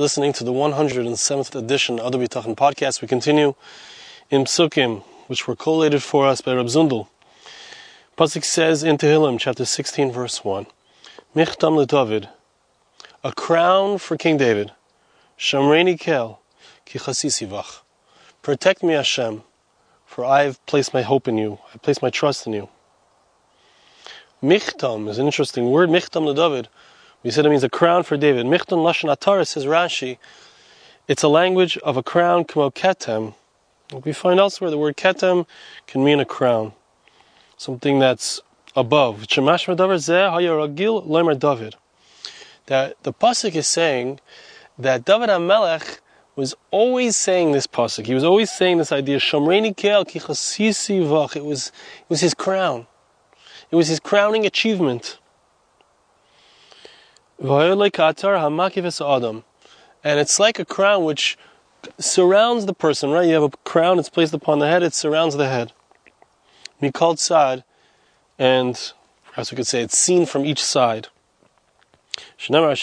You're listening to the 107th edition of the Bitachon podcast. We continue in Psukim, which were collated for us by Reb Zundel. Pasuk says in Tehillim, chapter 16, verse 1, Michtam leDavid, a crown for King David. Shamreini Kel, ki chasisivach. Protect me, Hashem, for I have placed my hope in you. I place my trust in you. Michtam is an interesting word. Michtam leDavid. We said it means a crown for David. Michton l'shon atar, says Rashi. It's a language of a crown, Kmo ketem. We find elsewhere the word ketem can mean a crown, something that's above. That the Pasuk is saying that David Hamelech was always saying this Pasuk. He was always saying this idea, Shomrini Kel ki chasisivach. It was his crown. It was his crowning achievement. And it's like a crown which surrounds the person, right? You have a crown, it's placed upon the head, it surrounds the head. Mikol tzad, and perhaps we could say it's seen from each side. We find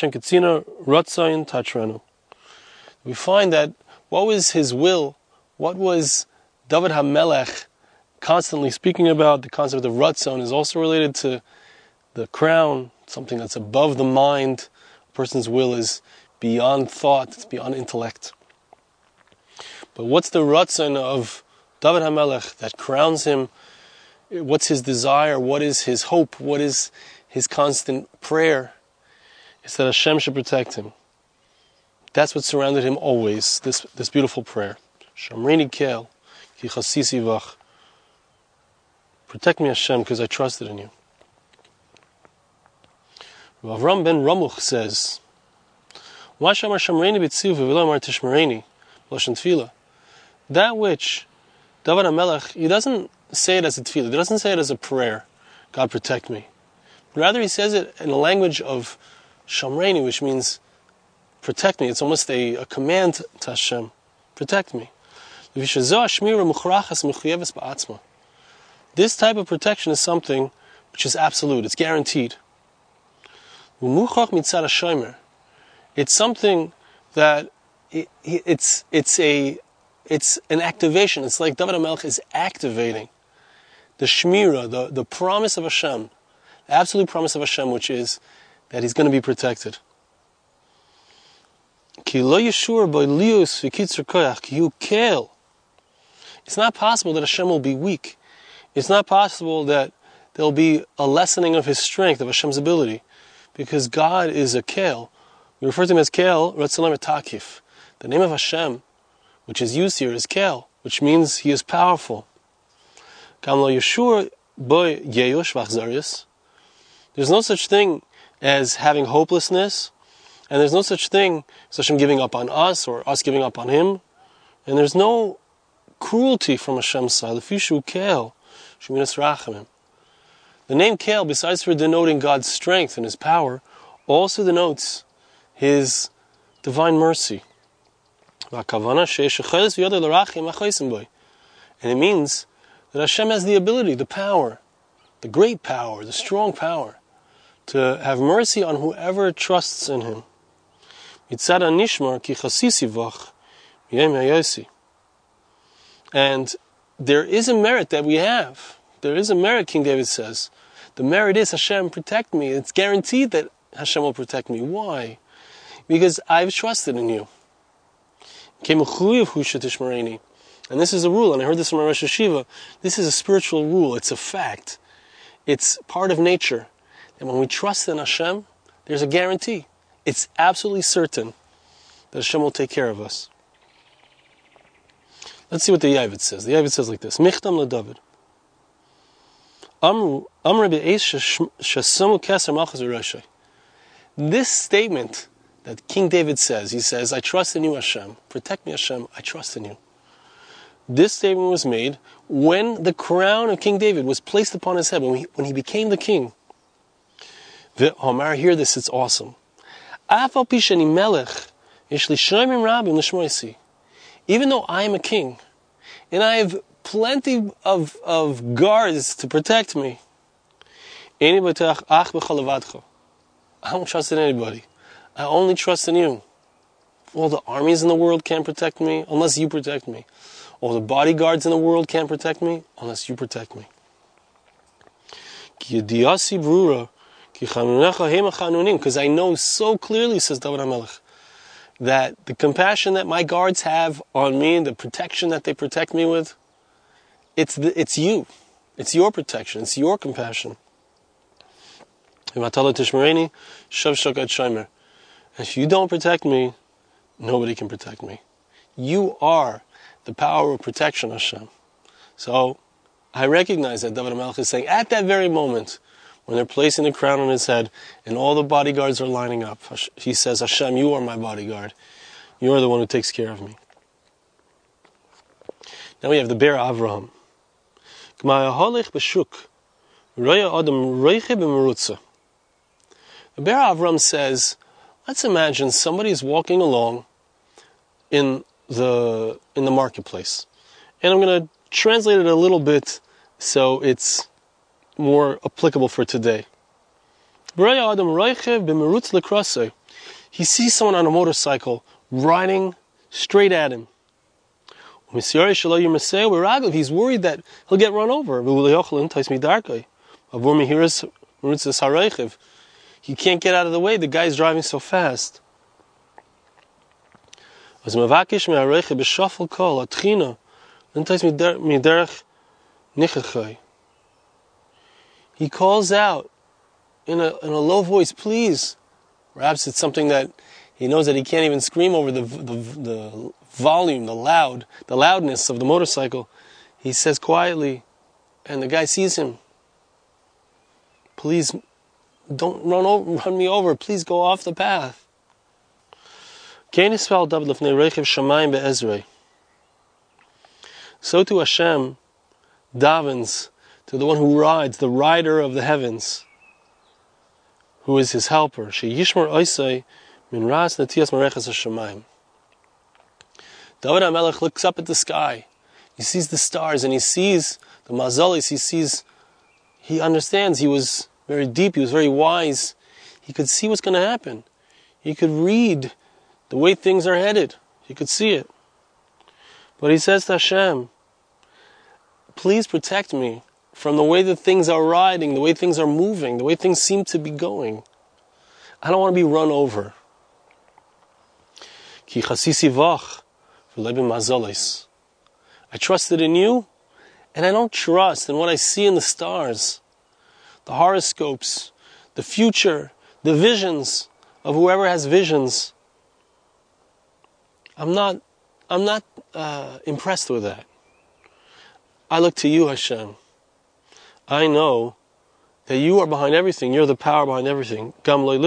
that what was his will, what was David HaMelech constantly speaking about, the concept of Ratzon is also related to the crown, something that's above the mind. A person's will is beyond thought, it's beyond intellect. But what's the Ratzon of David HaMelech that crowns him? What's his desire? What is his hope? What is his constant prayer? It's that Hashem should protect him. That's what surrounded him always, this beautiful prayer. Shamrini Kel, ki chasisivach. Protect me, Hashem, because I trusted in you. Ramban Ramuch says, that which David HaMelech, he doesn't say it as a tefillah, he doesn't say it as a prayer, God protect me. Rather, he says it in the language of Shamreini, which means protect me. It's almost a command to Hashem, protect me. This type of protection is something which is absolute, it's guaranteed. It's something that it's an activation. It's like David HaMelech is activating the shmira, the promise of Hashem, the absolute promise of Hashem, which is that he's going to be protected. It's not possible that Hashem will be weak. It's not possible that there'll be a lessening of his strength, of Hashem's ability. Because God is a Kel. We refer to him as Kel, Ratzon Takif. The name of Hashem, which is used here, is Kel, which means he is powerful. There's no such thing as having hopelessness, and there's no such thing as Hashem giving up on us, or us giving up on him, and there's no cruelty from Hashem's side. The name Kel, besides for denoting God's strength and his power, also denotes his divine mercy. And it means that Hashem has the ability, the power, the great power, the strong power, to have mercy on whoever trusts in him. And there is a merit that we have. There is a merit, King David says. The merit is Hashem, protect me. It's guaranteed that Hashem will protect me. Why? Because I've trusted in you. And this is a rule, and I heard this from my Rosh Hashiva. This is a spiritual rule. It's a fact. It's part of nature. And when we trust in Hashem, there's a guarantee. It's absolutely certain that Hashem will take care of us. Let's see what the Yaivet says. The Yaivet says like this. Michtam leDavid. This statement that King David says, he says, I trust in you, Hashem. Protect me, Hashem. I trust in you. This statement was made when the crown of King David was placed upon his head, when he became the king. Omar, hear this, it's awesome. Even though I am a king, and I have plenty of guards to protect me, I won't trust in anybody. I only trust in you. all the armies in the world can't protect me unless you protect me. All the bodyguards in the world can't protect me unless you protect me. Because I know so clearly, says David HaMelech, that the compassion that my guards have on me, the protection that they protect me with, it's you. It's your protection. It's your compassion. If you don't protect me, nobody can protect me. You are the power of protection, Hashem. So I recognize that David HaMelech is saying, at that very moment, when they're placing the crown on his head and all the bodyguards are lining up, he says, Hashem, you are my bodyguard. You are the one who takes care of me. Now we have the Be'er Avraham. The Be'er Avraham says, let's imagine somebody's walking along in the marketplace. And I'm going to translate it a little bit so it's more applicable for today. He sees someone on a motorcycle riding straight at him. He's worried that he'll get run over. He can't get out of the way. The guy's driving so fast. He calls out in a low voice, please. Perhaps it's something that he knows that he can't even scream over the volume, the loudness of the motorcycle. He says quietly, and the guy sees him. Please, don't run me over. Please go off the path. So too Hashem davens to the one who rides, the rider of the heavens, who is his helper. David HaMelech looks up at the sky. He sees the stars and he sees the mazalis. He understands. He was very deep. He was very wise. He could see what's going to happen. He could read the way things are headed. He could see it. But he says to Hashem, please protect me from the way that things are riding, the way things are moving, the way things seem to be going. I don't want to be run over. Ki chasisivach v'leibim mazalis. I trusted in you, and I don't trust in what I see in the stars, the horoscopes, the future, the visions of whoever has visions. I'm not impressed with that. I look to you, Hashem. I know that you are behind everything. You're the power behind everything. I'm not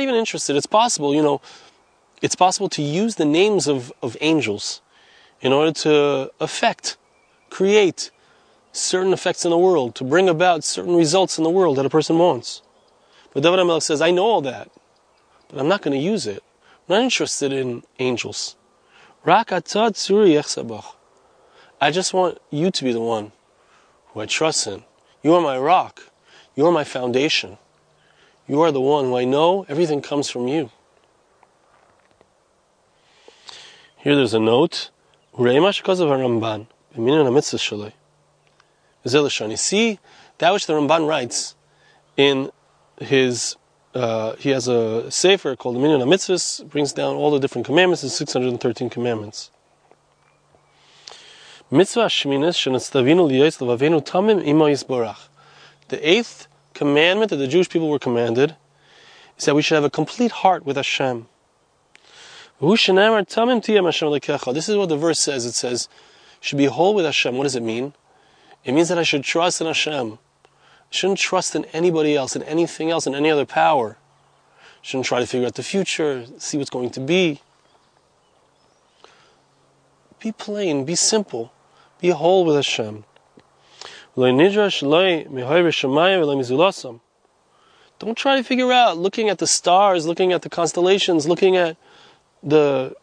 even interested. It's possible, it's possible to use the names of angels in order to create certain effects in the world, to bring about certain results in the world that a person wants. But David HaMelech says, I know all that, but I'm not going to use it. I'm not interested in angels. I just want you to be the one who I trust in. You are my rock. You are my foundation. You are the one who I know everything comes from you. Here there's a note. See, that which the Ramban writes in his, he has a sefer called the Minyan HaMitzvahs, brings down all the different commandments, the 613 commandments. The eighth commandment that the Jewish people were commanded is that we should have a complete heart with Hashem. This is what the verse says. It says, should be whole with Hashem. What does it mean? It means that I should trust in Hashem. I shouldn't trust in anybody else, in anything else, in any other power. I shouldn't try to figure out the future, see what's going to be. Be plain, be simple. Be whole with Hashem. Don't try to figure out, looking at the stars, looking at the constellations, looking at the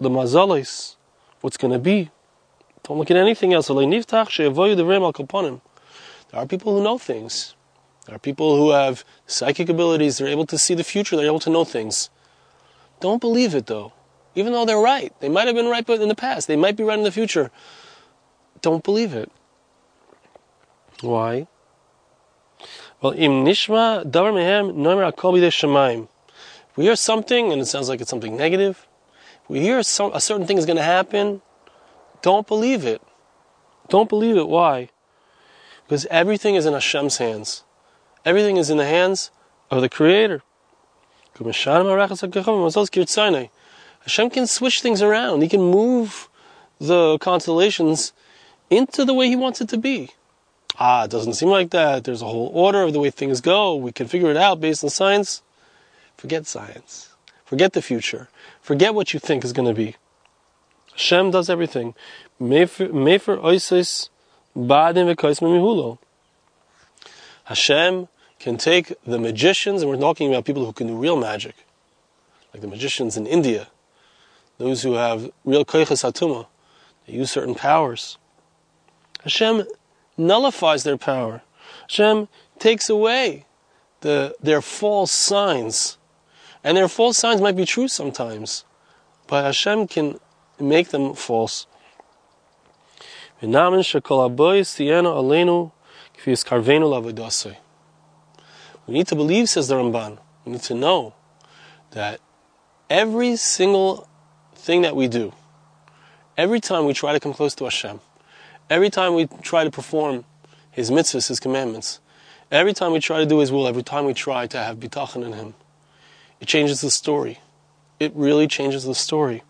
mazalis, what's going to be. Don't look at anything else. There are people who know things. There are people who have psychic abilities. They're able to see the future. They're able to know things. Don't believe it, though. Even though they're right. They might have been right but in the past. They might be right in the future. Don't believe it. Why? Well, im nishma davar mehem nomer hakol b'yedei shamayim. If we hear something, and it sounds like it's something negative, if we hear a certain thing is going to happen, don't believe it. Don't believe it. Why? Because everything is in Hashem's hands. Everything is in the hands of the Creator. Hashem can switch things around. He can move the constellations into the way He wants it to be. It doesn't seem like that. There's a whole order of the way things go. We can figure it out based on science. Forget science. Forget the future. Forget what you think is going to be. Hashem does everything. Hashem can take the magicians, and we're talking about people who can do real magic, like the magicians in India, those who have real koiches hatumah, they use certain powers. Hashem nullifies their power. Hashem takes away their false signs, and their false signs might be true sometimes, but Hashem can make them false. We need to believe, says the Ramban, we need to know that every single thing that we do, every time we try to come close to Hashem, every time we try to perform His mitzvahs, His commandments, every time we try to do His will, every time we try to have Bitachon in Him, it changes the story. It really changes the story.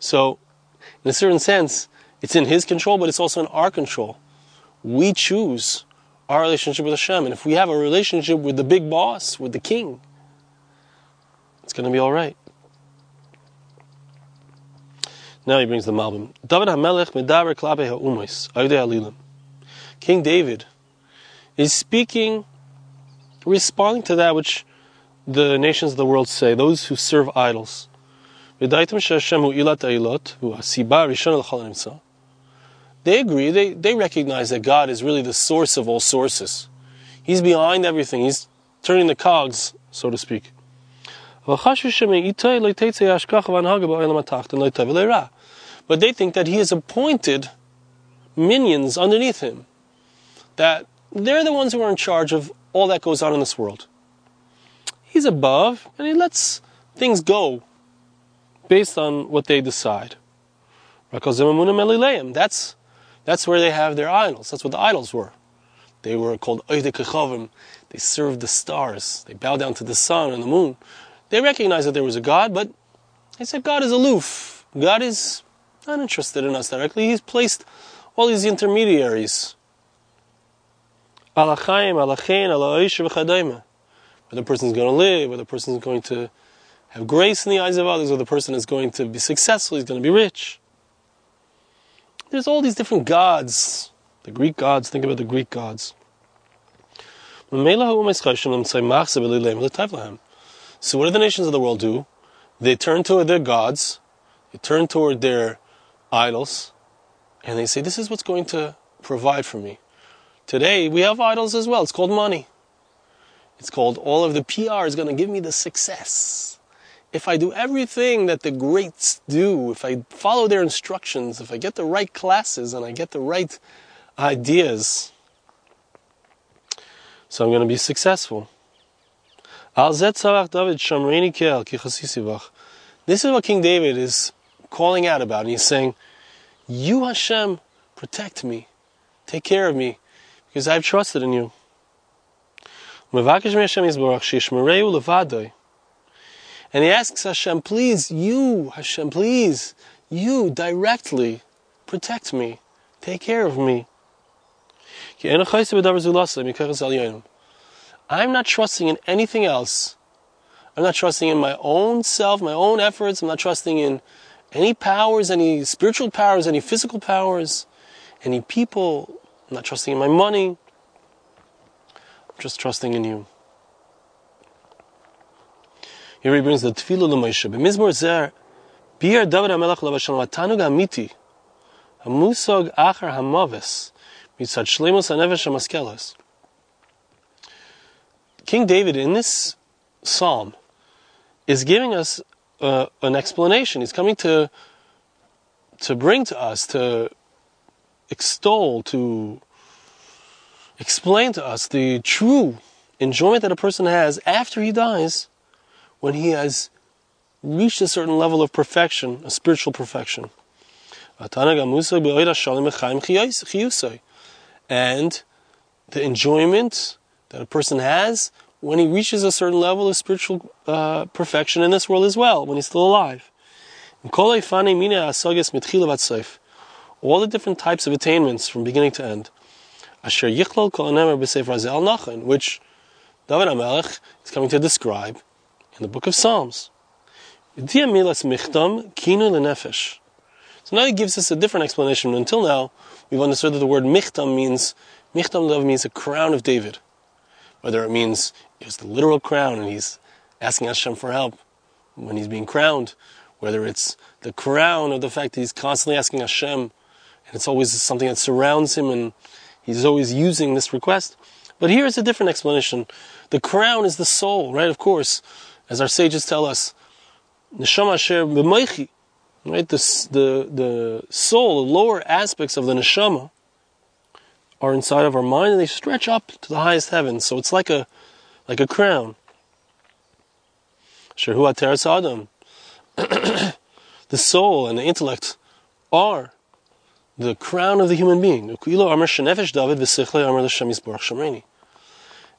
So, in a certain sense, it's in His control, but it's also in our control. We choose our relationship with Hashem. And if we have a relationship with the big boss, with the king, it's going to be all right. Now he brings the Malbim. David Hamelech medaber klape ha'umais, ayudei alilim. King David is speaking, responding to that which the nations of the world say, those who serve idols. They agree, they recognize that God is really the source of all sources. He's behind everything, He's turning the cogs, so to speak. But they think that He has appointed minions underneath Him, that they're the ones who are in charge of all that goes on in this world. He's above, and He lets things go based on what they decide. That's where they have their idols. That's what the idols were. They were called Oydei Kechavim. They served the stars. They bowed down to the sun and the moon. They recognized that there was a God, but they said God is aloof. God is not interested in us directly. He's placed all these intermediaries. Alachayim, alachein, alaoish v'chadayma. Whether a person's going to live, whether a person's going to have grace in the eyes of others, whether a person is going to be successful, he's going to be rich. There's all these different gods. The Greek gods, think about the Greek gods. So what do the nations of the world do? They turn toward their gods, they turn toward their idols, and they say, this is what's going to provide for me. Today, we have idols as well. It's called money. It's called all of the PR is going to give me the success. If I do everything that the greats do, if I follow their instructions, if I get the right classes and I get the right ideas, so I'm going to be successful. This is what King David is calling out about, and he's saying, you Hashem, protect me, take care of me, because I've trusted in you. And he asks Hashem, please, you directly protect me, take care of me. I'm not trusting in anything else. I'm not trusting in my own self, my own efforts. I'm not trusting in any powers, any spiritual powers, any physical powers, any people. I'm not trusting in my money. I'm just trusting in you. Here he brings the Tefillah L'Moshe. B'mizmor zer, bi'er David HaMelech l'Avashem, v'tanug amiti, ha'musog achar ha'maves, mitzad shleimus ha'nevesh ha'maskeles. King David, in this psalm, is giving us an explanation. He's coming to bring to us, to extol, to explain to us the true enjoyment that a person has after he dies, when he has reached a certain level of perfection, a spiritual perfection. And the enjoyment that a person has when he reaches a certain level of spiritual perfection in this world as well, when he's still alive. All the different types of attainments from beginning to end, which David Hamelech is coming to describe in the book of Psalms. So now he gives us a different explanation. Until now, we've understood that the word michtam means a crown of David. Whether it means it was the literal crown and he's asking Hashem for help when he's being crowned, whether it's the crown of the fact that he's constantly asking Hashem and it's always something that surrounds him and he's always using this request. But here is a different explanation. The crown is the soul, right? Of course, as our sages tell us, neshama asher b'moichi, right? The soul, the lower aspects of the neshama are inside of our mind, and they stretch up to the highest heaven. So it's like a crown. Asher hu ateres adam. The soul and the intellect are the crown of the human being.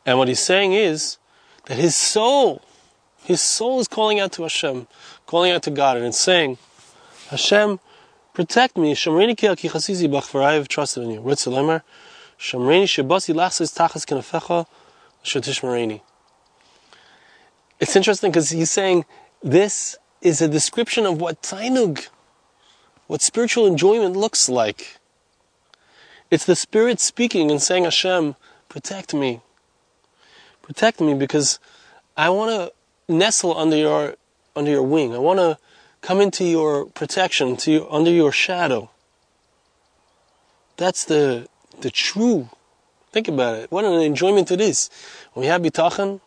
And what he's saying is that his soul is calling out to Hashem, calling out to God, and it's saying, Hashem, protect me, Shamreini Kel, ki chasisivach, for I have trusted in you. Rutzen lomar, Shamreini shebasi lachzis tachas kenafecha, shetishmereini. It's interesting because he's saying this is a description of what tainug, what spiritual enjoyment looks like. It's the Spirit speaking and saying, Hashem, protect me. Protect me because I want to nestle under your wing. I want to come into your protection, under your shadow. That's the true. Think about it. What an enjoyment it is. When we have Bitachon, we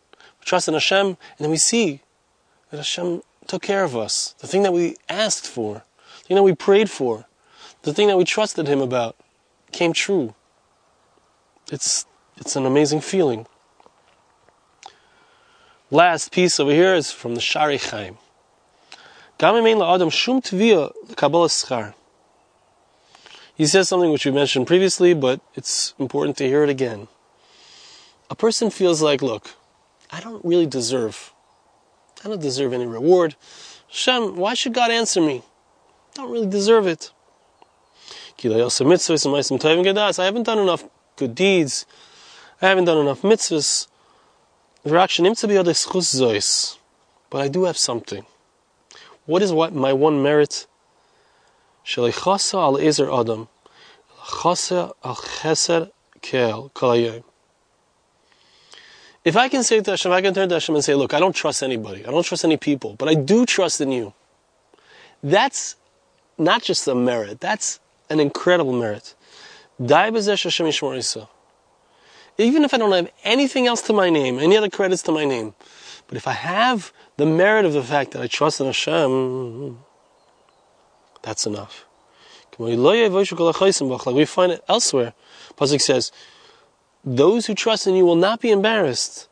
trust in Hashem, and then we see that Hashem took care of us. The thing that we asked for, the thing that we prayed for, the thing that we trusted Him about came true. It's an amazing feeling. Last piece over here is from the Shari Chaim. He says something which we mentioned previously, but it's important to hear it again. A person feels like, look, I don't deserve any reward. Hashem, why should God answer me? I don't really deserve it. I haven't done enough good deeds. I haven't done enough mitzvahs. But I do have something. What is my one merit? If I can say to Hashem, I can turn to Hashem and say, look, I don't trust anybody. I don't trust any people, but I do trust in you. That's not just a merit, that's an incredible merit. Even if I don't have anything else to my name, any other credits to my name, but if I have the merit of the fact that I trust in Hashem, that's enough. We find it elsewhere. Pasuk says, those who trust in you will not be embarrassed.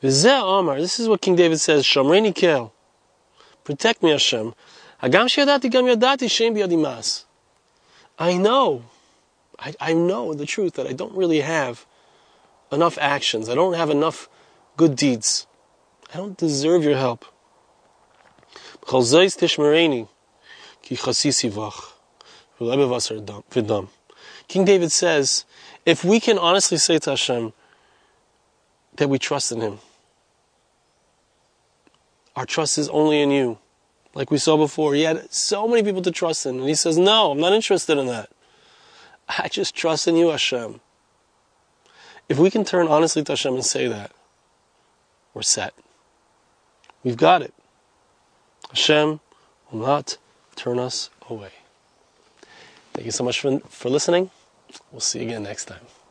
This is what King David says, Shamreini Kel, protect me Hashem. I know the truth that I don't really have enough actions. I don't have enough good deeds. I don't deserve your help. King David says, if we can honestly say to Hashem that we trust in Him, our trust is only in you. Like we saw before, he had so many people to trust in. And he says, no, I'm not interested in that. I just trust in you, Hashem. If we can turn honestly to Hashem and say that, we're set. We've got it. Hashem will not turn us away. Thank you so much for listening. We'll see you again next time.